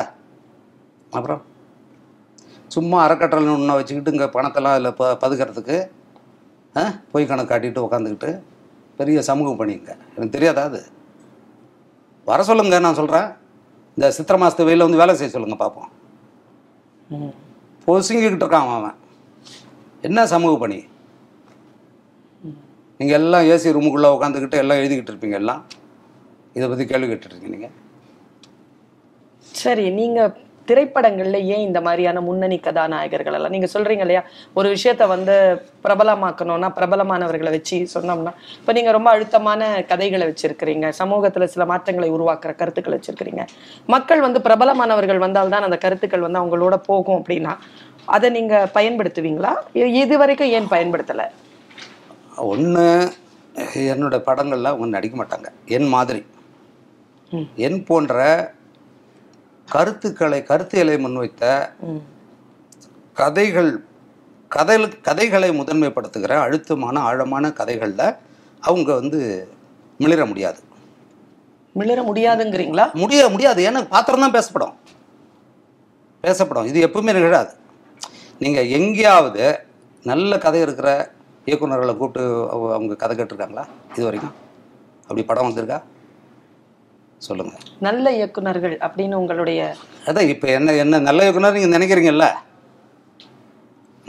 அப்புறம் சும்மா அறக்கட்டளை ஒன்று வச்சுக்கிட்டு இங்கே பணத்தெல்லாம் அதில் ப பதுக்கிறதுக்கு போய் கணக்கு காட்டிட்டு உக்காந்துக்கிட்டு பெரிய சமூக பணிங்க. எனக்கு தெரியாதா? அது வர சொல்லுங்க, நான் சொல்கிறேன். இந்த சித்திரை மாதத்து வெயிலில் வந்து வேலை செய்ய சொல்லுங்கள், பார்ப்போம். பொசுங்கிக்கிட்டு இருக்கான் அவன். என்ன சமூக பணி? நீங்கள் எல்லாம் ஏசி ரூமுக்குள்ளே உட்காந்துக்கிட்டு எல்லாம் எழுதிக்கிட்டு இருப்பீங்க, எல்லாம் இதை பற்றி கேள்வி கேட்டுருக்கீங்க நீங்கள். சரி, நீங்கள் திரைப்படங்கள்ல ஏன் இந்த மாதிரியான முன்னணி கதாநாயகர்கள் எல்லாம் நீங்கள் சொல்கிறீங்க இல்லையா, ஒரு விஷயத்த வந்து பிரபலமாக்கணும்னா பிரபலமானவர்களை வச்சு சொன்னோம்னா, இப்போ நீங்கள் ரொம்ப அழுத்தமான கதைகளை வச்சுருக்கிறீங்க, சமூகத்தில் சில மாற்றங்களை உருவாக்குற கருத்துக்கள் வச்சுருக்கிறீங்க. மக்கள் வந்து பிரபலமானவர்கள் வந்தால்தான் அந்த கருத்துக்கள் வந்து அவங்களோட போகும் அப்படின்னா அதை நீங்கள் பயன்படுத்துவீங்களா? இது வரைக்கும் ஏன் பயன்படுத்தலை? ஒன்று, என்னோட படங்கள்லாம் அவங்க நடிக்க மாட்டாங்க. என் மாதிரி என் போன்ற கருத்துக்களை கருத்தியலை முன்வைத்த கதைகள், கதை கதைகளை முதன்மைப்படுத்துகிற அழுத்தமான ஆழமான கதைகளில் அவங்க வந்து மிளிர முடியாது. மிளிர முடியாதுங்கிறீங்களா? முடிய முடியாது. ஏன்னா பாத்திரம் தான் பேசப்படும் பேசப்படும் இது எப்பவுமே நிகழாது. நீங்கள் எங்கேயாவது நல்ல கதை இருக்கிற இயக்குநர்களை கூப்பிட்டு அவங்க கதை கேட்டிருக்காங்களா இது வரைக்கும்? அப்படி படம் வந்திருக்கா சொல்லுங்கள். நல்ல இயக்குநர்கள் அப்படின்னு உங்களுடைய அதான் இப்போ என்ன என்ன நல்ல இயக்குனர் நீங்கள் நினைக்கிறீங்கல்ல?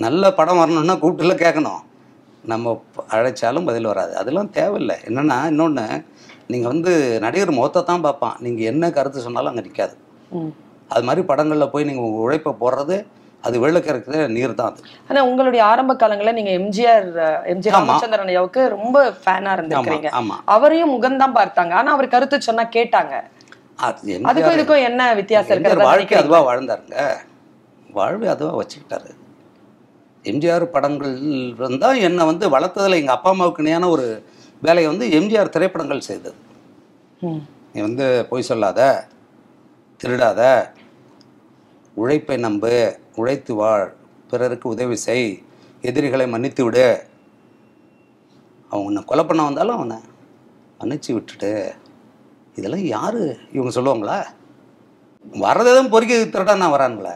நல்ல படம் வரணும்னா கூப்பிட்டுலாம் கேட்கணும். நம்ம அழைச்சாலும் பதில் வராது. அதெல்லாம் தேவையில்லை. என்னென்னா இன்னொன்று, நீங்கள் வந்து நடிகர் முகத்தை தான் பார்ப்பான். நீங்கள் என்ன கருத்து சொன்னாலும் அங்கே நிற்காது. அது மாதிரி படங்களில் போய் நீங்கள் உங்கள் உழைப்பை போடுறது அது வெள்ளக்கறக்குற நீர் தான் அது. ஆனால் உங்களுடைய ஆரம்ப காலங்களில் நீங்கள் எம்ஜிஆர் எம்ஜிஆர் ராமச்சந்திரன் ஐயாவுக்கு ரொம்ப ஃபேனாக இருந்திருக்கிறீங்க. ஆமாம், அவரையும் முகம்தான் பார்த்தாங்க. ஆனால் அவர் கருத்து சொன்னால் கேட்டாங்க. அதுக்கும் இதுக்கும் என்ன வித்தியாசம் இருக்கிறது? வாழ்க்கை அதுவாக வாழ்ந்தாருங்க. வாழ்வு அதுவாக வச்சுக்கிட்டாரு. எம்ஜிஆர் படங்கள் தான் என்னை வந்து வளர்த்ததில் எங்கள் அப்பா அம்மாவுக்கு இணையான ஒரு வேலையை வந்து எம்ஜிஆர் திரைப்படங்கள் செய்தது. நீ வந்து பொய் சொல்லாத, திருடாத, உழைப்பை நம்பு, உழைத்து வாழ், பிறருக்கு உதவி செய், எதிரிகளை மன்னித்து விடு, அவன் உன்னை கொலை பண்ண வந்தாலும் அவனை மன்னிச்சு விட்டுட்டு, இதெல்லாம் யார் இவங்க சொல்லுவாங்களா? வரதும் பொறுக்கி திருடா நான் வரானுங்களே,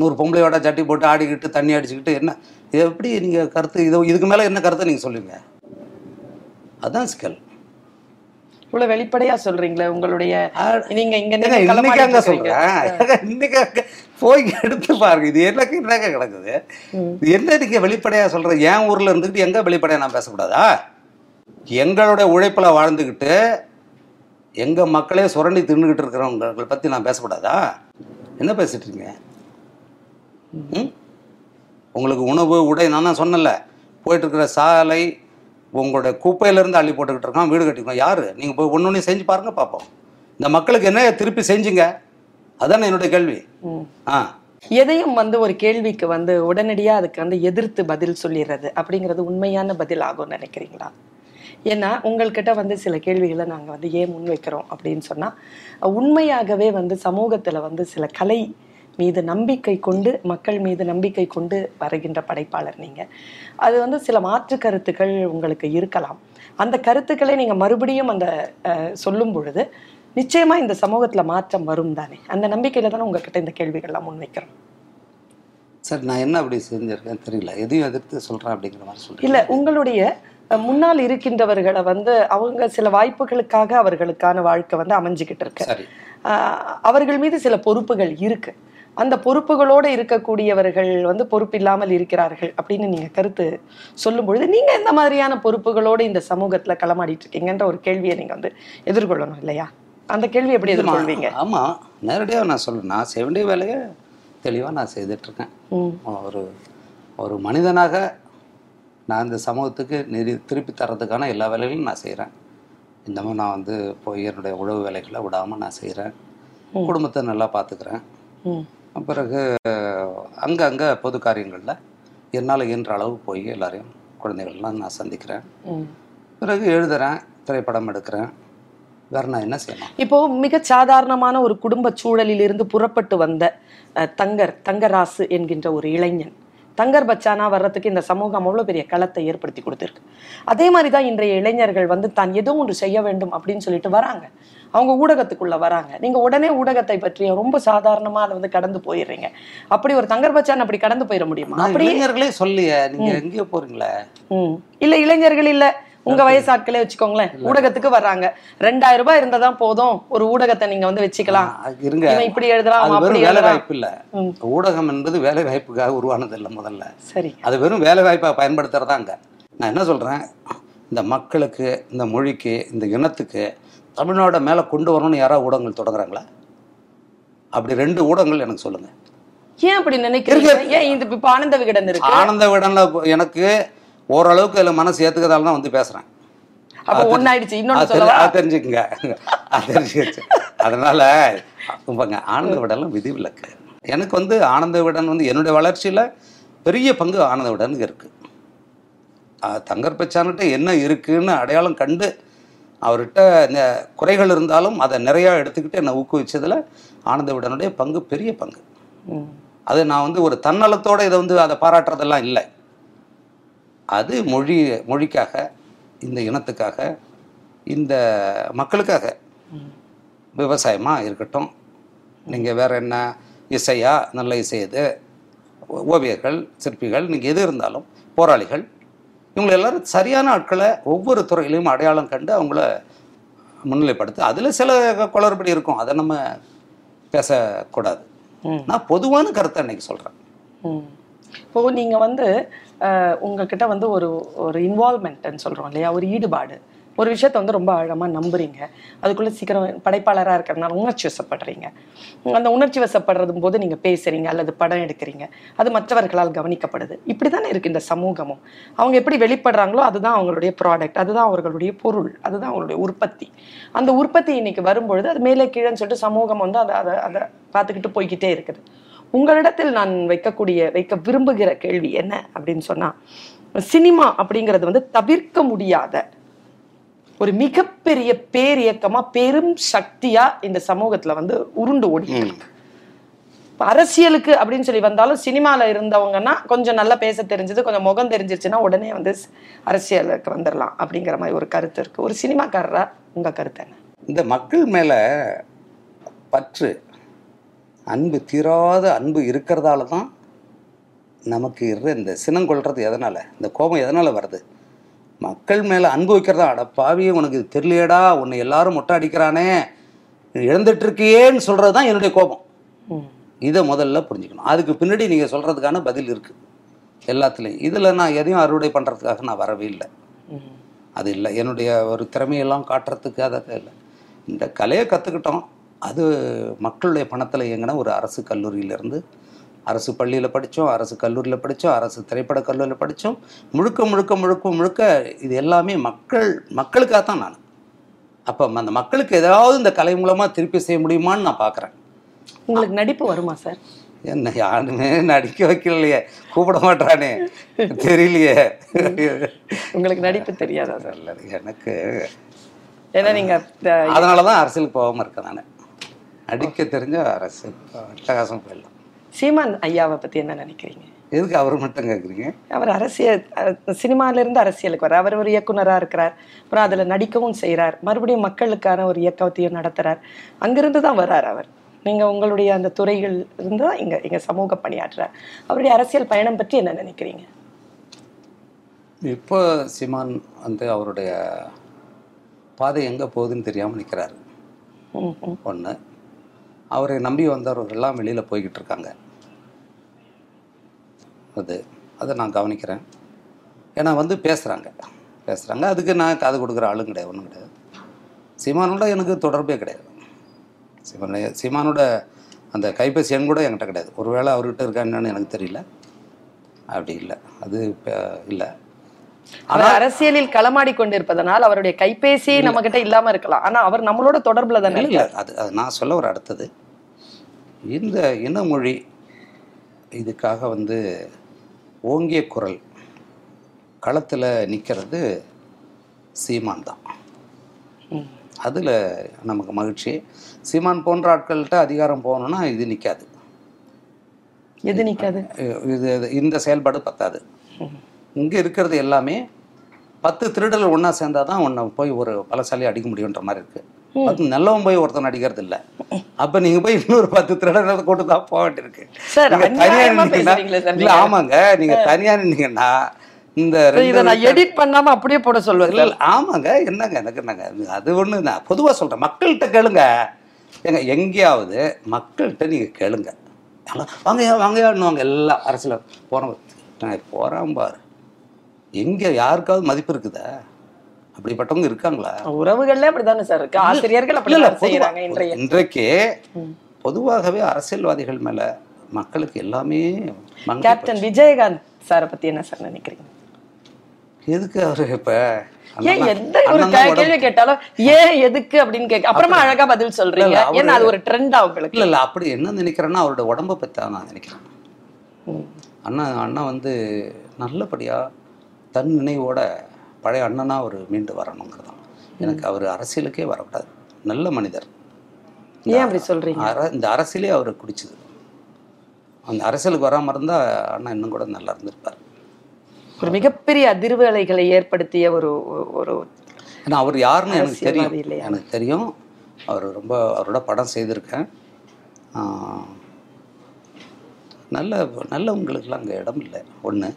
நூறு பொம்பளையோட சட்டி போட்டு ஆடிக்கிட்டு தண்ணி அடிச்சுக்கிட்டு என்ன இது எப்படி நீங்கள் கருத்து இதோ இதுக்கு மேலே என்ன கருத்தை நீங்கள் சொல்லுங்க? அதுதான் சிக்கல். இவ்வளோ வெளிப்படையாக சொல்கிறீங்களே உங்களுடைய நீங்கள் இங்கே இன்னைக்காங்க சொல்கிறேன், இன்னைக்காங்க போய் எடுத்து பாருங்க. இது எல்லாருக்கும் என்னங்க கிடக்குது? இது என்ன நீங்கள் வெளிப்படையாக சொல்கிறேன்? என் ஊரில் இருந்துக்கிட்டு எங்கே வெளிப்படையாக நான் பேசக்கூடாதா? எங்களோட உழைப்பில் வாழ்ந்துக்கிட்டு எங்கள் மக்களே சுரண்டி தின்னுக்கிட்டு இருக்கிறவங்களை பற்றி நான் பேசக்கூடாதா? என்ன பேசிகிட்டு இருக்கீங்க? ம், உங்களுக்கு உணவு உடை நான் தான் சொன்னல, போயிட்டுருக்கிற சாலை உங்களோட குப்பையிலேருந்து அள்ளி போட்டுக்கிட்டு இருக்கோம், வீடு கட்டிக்கிறோம். யார் நீங்கள் போய் ஒன்று ஒன்று செஞ்சு பாருங்கள் பார்ப்போம். இந்த மக்களுக்கு என்ன திருப்பி செஞ்சுங்க, அதுதான் என்னுடைய கேள்வி. ஆ, எதையும் வந்து ஒரு கேள்விக்கு வந்து உடனடியாக அதுக்கு வந்து எதிர்த்து பதில் சொல்லிடுறது அப்படிங்கிறது உண்மையான பதில் ஆகும்னு நினைக்கிறீங்களா? ஏன்னா உங்கள்கிட்ட வந்து சில கேள்விகளை நாங்கள் வந்து ஏன் முன்வைக்கிறோம் அப்படின்னு சொன்னால், உண்மையாகவே வந்து சமூகத்தில் வந்து சில கலை மீது நம்பிக்கை கொண்டு, மக்கள் மீது நம்பிக்கை கொண்டு வருகின்ற படைப்பாளர் நீங்கள். அது வந்து சில மாற்று கருத்துக்கள் உங்களுக்கு இருக்கலாம். அந்த கருத்துக்களை நீங்கள் மறுபடியும் அந்த சொல்லும் பொழுது நிச்சயமாக இந்த சமூகத்தில் மாற்றம் வரும் தானே? அந்த நம்பிக்கையில் தானே உங்கள்கிட்ட இந்த கேள்விகள்லாம் முன்வைக்கிறோம். சார், நான் என்ன அப்படி செஞ்சுருக்கேன் தெரியல, எதையும் எதிர்த்து சொல்கிறேன் அப்படிங்கிற மாதிரி சொல்கிறேன். இல்லை, உங்களுடைய முன்னால் இருக்கின்றவர்களை வந்து அவங்க சில வாய்ப்புகளுக்காக அவர்களுக்கான வாழ்க்கை வந்து அமைஞ்சிக்கிட்டு இருக்கு. அவர்கள் மீது சில பொறுப்புகள் இருக்குது. அந்த பொறுப்புகளோடு இருக்கக்கூடியவர்கள் வந்து பொறுப்பில்லாமல் இருக்கிறார்கள் அப்படின்னு நீங்கள் கருத்து சொல்லும் பொழுது, நீங்கள் எந்த மாதிரியான பொறுப்புகளோடு இந்த சமூகத்தில் களமாடிட்டு இருக்கீங்கன்ற ஒரு கேள்வியை நீங்கள் வந்து எதிர்கொள்ளணும் இல்லையா? அந்த கேள்வி எப்படி எதிர்கொள்வீங்க? ஆமாம், நேரடியாக நான் சொல்லணும், நான் செய்ய வேண்டிய வேலையை தெளிவாக நான் செய்துட்ருக்கேன். ஒரு ஒரு மனிதனாக நான் இந்த சமூகத்துக்கு நிதி திருப்பி தரதுக்கான எல்லா வேலைகளையும் நான் செய்கிறேன். இன்னமும் நான் வந்து போய் என்னுடைய உழவு வேலைகளை விடாமல் நான் செய்கிறேன். குடும்பத்தை நல்லா பார்த்துக்கிறேன். பிறகு அங்கங்கே பொது காரியங்களில் என்னால் இயன்ற அளவு போய் எல்லாரையும் குழந்தைகள்லாம் நான் சந்திக்கிறேன். பிறகு எழுதுகிறேன், திரைப்படம் எடுக்கிறேன். வேற நான் என்ன செய்யணும்? இப்போது மிக சாதாரணமான ஒரு குடும்ப சூழலிலிருந்து புறப்பட்டு வந்த தங்கர் தங்கராசு என்கின்ற ஒரு இளைஞன் தங்கர் பச்சானா வர்றதுக்கு இந்த சமூகம் அவ்வளோ பெரிய களத்தை ஏற்படுத்தி கொடுத்துருக்கு. அதே மாதிரி தான் இன்றைய இளைஞர்கள் வந்து தான் ஏதோ ஒன்று செய்ய வேண்டும் அப்படின்னு சொல்லிட்டு வராங்க. அவங்க ஊடகத்துக்குள்ளே வராங்க. நீங்கள் உடனே ஊடகத்தை பற்றிய ரொம்ப சாதாரணமாக அதை வந்து கடந்து போயிடுறீங்க. அப்படி ஒரு தங்கர் பச்சான் அப்படி கடந்து போயிட முடியுமா? அப்படி இளைஞர்களே சொல்லியே நீங்கள் எங்கேயோ போகிறீங்களே. ம், இல்லை இளைஞர்கள் இல்லை, உங்க வயசாட்களே வச்சுக்கோங்களேன், ஊடகத்துக்கு வர்றாங்க. ரெண்டாயிரம் ரூபாய் இருந்தாதான் போதும், ஒரு ஊடகத்தை நீங்க வந்து வச்சுக்கலாம். இப்படி எழுதலாம். ஊடகம் என்பது வேலை வாய்ப்புக்காக உருவானது இல்லை. முதல்ல சரி, அது வெறும் வேலை வாய்ப்பா பயன்படுத்துறதாங்க. நான் என்ன சொல்றேன், இந்த மக்களுக்கு, இந்த மொழிக்கு, இந்த இனத்துக்கு தமிழ்நாட மேல கொண்டு வரணும்னு யாராவது ஊடகங்கள் தொடங்குறாங்களா? அப்படி ரெண்டு ஊடகங்கள் எனக்கு சொல்லுங்க. ஏன் அப்படி நினைக்கிறீங்க? ஆனந்த விகடன் இருக்கு. ஆனந்த விகடன்ல எனக்கு ஓரளவுக்கு அதில் மனசு ஏற்றுக்கிறதால தான் வந்து பேசுகிறேன். அப்போ ஒன்றாயிடுச்சு, இன்னொன்று அது தெரிஞ்சுக்குங்க, அது தெரிஞ்சுக்கிச்சு. அதனால் இப்போங்க ஆனந்த விடலாம் விதி விலக்கு. எனக்கு வந்து ஆனந்த விடன் வந்து என்னுடைய வளர்ச்சியில் பெரிய பங்கு ஆனந்த விடனுக்கு இருக்குது. தங்கர் பச்சான்கிட்ட என்ன இருக்குதுன்னு அடையாளம் கண்டு அவர்கிட்ட இந்த குறைகள் இருந்தாலும் அதை நிறையா எடுத்துக்கிட்டு என்னை ஊக்குவிச்சதில் ஆனந்த விடனுடைய பங்கு பெரிய பங்கு. அது நான் வந்து ஒரு தன்னலத்தோடு இதை வந்து அதை பாராட்டுறதெல்லாம் இல்லை. அது மொழி மொழிக்காக இந்த இனத்துக்காக, இந்த மக்களுக்காக விவசாயமாக இருக்கட்டும், நீங்கள் வேறு என்ன இசையா, நல்ல இசை, இது ஓவியர்கள், சிற்பிகள், நீங்கள் எது இருந்தாலும் போராளிகள், இவங்களை எல்லோரும் சரியான ஆட்களை ஒவ்வொரு துறையிலையும் அடையாளம் கண்டு அவங்கள முன்னிலைப்படுத்து. அதில் சில குளறுபடி இருக்கும், அதை நம்ம பேசக்கூடாது. நான் பொதுவான கருத்தை அன்றைக்கி சொல்கிறேன். இப்போது நீங்கள் வந்து உங்கள்கிட்ட வந்து ஒரு ஒரு இன்வால்மெண்ட்டுன்னு சொல்கிறோம் இல்லையா, ஒரு ஈடுபாடு, ஒரு விஷயத்த வந்து ரொம்ப ஆழமாக நம்புறீங்க, அதுக்குள்ளே சீக்கிரம் படைப்பாளராக இருக்கிறதுனால உணர்ச்சி வசப்படுறீங்க. அந்த உணர்ச்சி வசப்படுறதும் போது நீங்கள் பேசுகிறீங்க அல்லது படம் எடுக்கிறீங்க, அது மற்றவர்களால் கவனிக்கப்படுது. இப்படி தானே இருக்குது இந்த சமூகமும். அவங்க எப்படி வெளிப்படுறாங்களோ அதுதான் அவங்களுடைய ப்ராடக்ட், அதுதான் அவர்களுடைய பொருள், அதுதான் அவங்களுடைய உற்பத்தி. அந்த உற்பத்தி இன்னைக்கு வரும்பொழுது அது மேலே கீழேன்னு சொல்லிட்டு சமூகம் வந்து அதை அதை அதை பார்த்துக்கிட்டு போய்கிட்டே இருக்குது. உங்களிடத்தில் நான் வைக்கக்கூடிய வைக்க விரும்புகிற கேள்வி என்ன அப்படின்னு சொன்னால், சினிமா அப்படிங்கிறது வந்து தவிர்க்க முடியாத ஒரு மிகப்பெரிய பேர் இயக்கமா, பெரும் சக்தியா இந்த சமூகத்துல வந்து உருண்டு ஓடி. அரசியலுக்கு அப்படின்னு சொல்லி வந்தாலும் சினிமால இருந்தவங்கன்னா கொஞ்சம் நல்லா பேச தெரிஞ்சது, கொஞ்சம் முகம் தெரிஞ்சிருச்சுன்னா உடனே வந்து அரசியலுக்கு வந்துடலாம் அப்படிங்கிற மாதிரி ஒரு கருத்து இருக்கு. ஒரு சினிமாக்காரரா உங்க கருத்து என்ன? இந்த மக்கள் மேல பற்று, அன்பு, தீராத அன்பு இருக்கிறதால தான் நமக்கு இருந்த இந்த சினங்கொள்றது. எதனால இந்த கோபம் எதனால வருது? மக்கள் மேலே அனுபவிக்கிறதா. அடப்பாவியே, உனக்கு இது தெரியலையடா, உன்னை எல்லாரும் மொட்டை அடிக்கிறானே, இழந்துட்டுருக்கியேன்னு சொல்கிறது தான் என்னுடைய கோபம். இதை முதல்ல புரிஞ்சுக்கணும். அதுக்கு பின்னாடி நீங்கள் சொல்கிறதுக்கான பதில் இருக்குது எல்லாத்துலேயும். இதில் நான் எதையும் அறுவடை பண்ணுறதுக்காக நான் வரவே இல்லை, அது இல்லை என்னுடைய ஒரு திறமையெல்லாம் காட்டுறதுக்கு அதாக இல்லை. இந்த கலையை கற்றுக்கிட்டோம், அது மக்களுடைய பணத்தில் இயங்கினா ஒரு அரசு கல்லூரியிலேருந்து அரசு பள்ளியில் படித்தோம், அரசு கல்லூரியில் படித்தோம், அரசு திரைப்பட கல்லூரியில் படித்தோம். முழுக்க முழுக்க முழுக்க முழுக்க இது எல்லாமே மக்கள் மக்களுக்காக தான். நான் அப்போ அந்த மக்களுக்கு ஏதாவது இந்த கலை மூலமாக திருப்பி செய்ய முடியுமான்னு நான் பார்க்குறேன். உங்களுக்கு நடிப்பு வருமா சார்? என்ன, யாருமே நடிக்க வைக்கலையே, கூப்பிட மாட்டானே, தெரியலையே. உங்களுக்கு நடிப்பு தெரியாதா சார்? இல்லை எனக்கு, ஏன்னா நீங்கள் அதனால தான் அரசியலுக்கு போகாமல் இருக்கேன். நான் நடிக்க தெரிஞ்ச அரசு அட்டகாசம் போயிடலாம். சீமான் ஐயாவை பற்றி என்ன நினைக்கிறீங்க? எதுக்கு அவரை மட்டும் கேட்குறீங்க? அவர் அரசியல், சினிமாவிலேருந்து அரசியலுக்கு வர, அவர் ஒரு இயக்குனராக இருக்கிறார், அப்புறம் அதில் நடிக்கவும் செய்கிறார், மறுபடியும் மக்களுக்கான ஒரு இயக்கத்தையும் நடத்துகிறார், அங்கேருந்து தான் வர்றார் அவர். நீங்கள் உங்களுடைய அந்த துறைகள் இருந்து தான் இங்கே இங்கே சமூக பணியாற்றுறார். அவருடைய அரசியல் பயணம் பற்றி என்ன நினைக்கிறீங்க? இப்போ சீமான் வந்து அவருடைய பாதை எங்கே போகுதுன்னு தெரியாமல் நிற்கிறார். ஒன்று, அவரை நம்பி வந்தவர்களெல்லாம் வெளியில் போய்கிட்டு இருக்காங்க, அது அதை நான் கவனிக்கிறேன். ஏன்னா வந்து பேசுகிறாங்க பேசுகிறாங்க அதுக்கு நான் காது கொடுக்குற ஆளும் கிடையாது, ஒன்றும் கிடையாது. சீமானோட எனக்கு தொடர்பே கிடையாது. சீமான சீமானோட அந்த கைபேசி எண் கூட என்கிட்ட கிடையாது. ஒரு வேளை அவர்கிட்ட இருக்கா என்னன்னு எனக்கு தெரியல, அப்படி இல்லை, அது இப்போ இல்லை. அவர் அரசியலில் களமாடி கொண்டிருப்பதனால் அவருடைய கைபேசி நம்ம கிட்ட இல்லாம இருக்கலாம், ஆனா அவர் நம்மளோட தொடர்புல தானே இல்லை. அது அது நான் சொல்ல ஒரு அடுத்தது, இந்த இன மொழி இதுக்காக வந்து ஓங்கிய குரல் களத்தில் நிற்கிறது சீமான் தான். அதில் நமக்கு மகிழ்ச்சி. சீமான் போன்ற ஆட்கள்கிட்ட அதிகாரம் போகணும்னா இது நிற்காது, எது நிற்காது, இது இந்த செயல்பாடு பத்தாது. இங்கே இருக்கிறது எல்லாமே பத்து திருடர்கள் ஒன்றா சேர்ந்தால் தான் ஒன்றை போய் ஒரு பலசாலியை அடிக்க முடியுன்ற மாதிரி இருக்குது. பத்து நல்லவன் போய் ஒருத்தன் அடிக்கிறது இல்லை, அப்போ நீங்கள் போய் இன்னொரு பத்து திருடர்களை கொண்டு தான் போக வேண்டியிருக்கு. நீங்கள் தனியாக நின்றீங்கன்னா, இல்லை ஆமாங்க, நீங்கள் தனியாக நின்றீங்கன்னா இந்த எடிட் பண்ணாமல் அப்படியே போட சொல்லுவாங்க. இல்லை ஆமாங்க, என்னங்க எனக்கு என்னங்க, அது ஒன்று நான் பொதுவாக சொல்கிறேன். மக்கள்கிட்ட கேளுங்க, எங்க எங்கேயாவது மக்கள்கிட்ட நீங்கள் கேளுங்க, வாங்கையா வாங்கையாடுவாங்க எல்லாம் அரசில் போகிறவங்க போகிறாம்பாரு. எங்கே யாருக்காவது மதிப்பு இருக்குதா? அப்படிப்பட்டவங்க இருக்காங்களா? உறவுகள்ல அப்படிதானே சார் இருக்கு, ஆசிரியர்கள் அப்படிதான் செய்யறாங்க. இன்றைக்கு பொதுவாகவே அரசியல்வாதிகள் மேல மக்களுக்கு எல்லாமே. கேப்டன் விஜயகாந்த் சாரை பத்தி என்ன சார் நினைக்கிறீங்க? எதுக்கு அவரு இப்ப எந்த ஒரு கேள்வி கேட்டாலும் ஏன் எதுக்கு அப்படின்னு கேட்க அப்புறமா அழகா பதில் சொல்றீங்க, ஏன்னா அது ஒரு ட்ரெண்டா அவங்களுக்கு. இல்ல அப்படி என்ன நினைக்கிறேன்னா, அவரோட உடம்பை பற்றி தான் நான் நினைக்கிறேன். அண்ணா அண்ணா வந்து நல்லபடியா தன் நினைவோட பழைய அண்ணனாக ஒரு மீண்டு வரணுங்கிறதான் எனக்கு. அவர் அரசியலுக்கே வரக்கூடாது, நல்ல மனிதர். ஏன் அப்படி சொல்கிறீங்க? இந்த அரசியலே அவரை குடிச்சிது. அந்த அரசியலுக்கு வராமல் இருந்தால் அண்ணா இன்னும் கூட நல்லா இருந்திருப்பார். ஒரு மிகப்பெரிய அதிர்வலைகளை ஏற்படுத்திய ஒரு ஒரு ஏன்னா அவர் யாருன்னு எனக்கு தெரியும் எனக்கு தெரியும் அவர் ரொம்ப அவரோட படம் செய்திருக்கேன். நல்ல நல்லவங்களுக்குலாம் அங்கே இடம் இல்லை. ஒன்று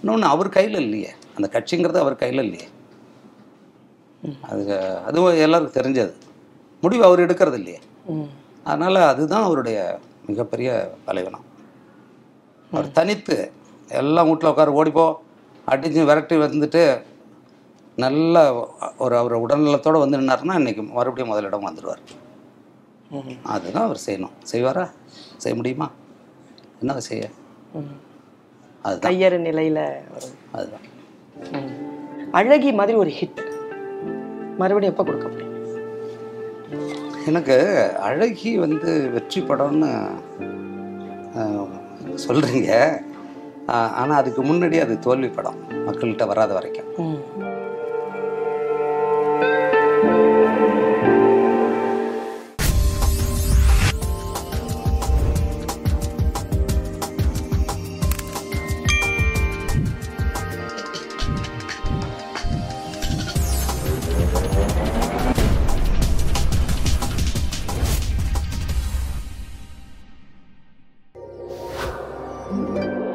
இன்னொன்று அவர் கையில் இல்லையே, அந்த கட்சிங்கிறது அவர் கையில் இல்லையே. அது அதுவும் எல்லாருக்கும் தெரிஞ்சது. முடிவு அவர் எடுக்கிறது இல்லையே. அதனால் அதுதான் அவருடைய மிகப்பெரிய பலவீனம். அவர் தனித்து எல்லாம் வீட்டில் உட்கார ஓடிப்போ அடிச்சு விரட்டி வந்துட்டு நல்ல ஒரு அவர் உடல்நலத்தோடு வந்து நின்னார்னா இன்றைக்கி மறுபடியும் முதலிடம் வந்துடுவார். அதுதான் அவர் செய்யணும். செய்வாரா? செய்ய முடியுமா? என்ன செய்ய? அது தையர் நிலையில் அதுதான் அழகி மாதிரி ஒரு ஹிட் மறுபடியும் எப்போ கொடுக்க முடியும்? எனக்கு அழகி வந்து வெற்றி படம்னு சொல்கிறீங்க, ஆனால் அதுக்கு முன்னாடி அது தோல்வி படம் மக்கள்கிட்ட வராத வரைக்கும். Thank you.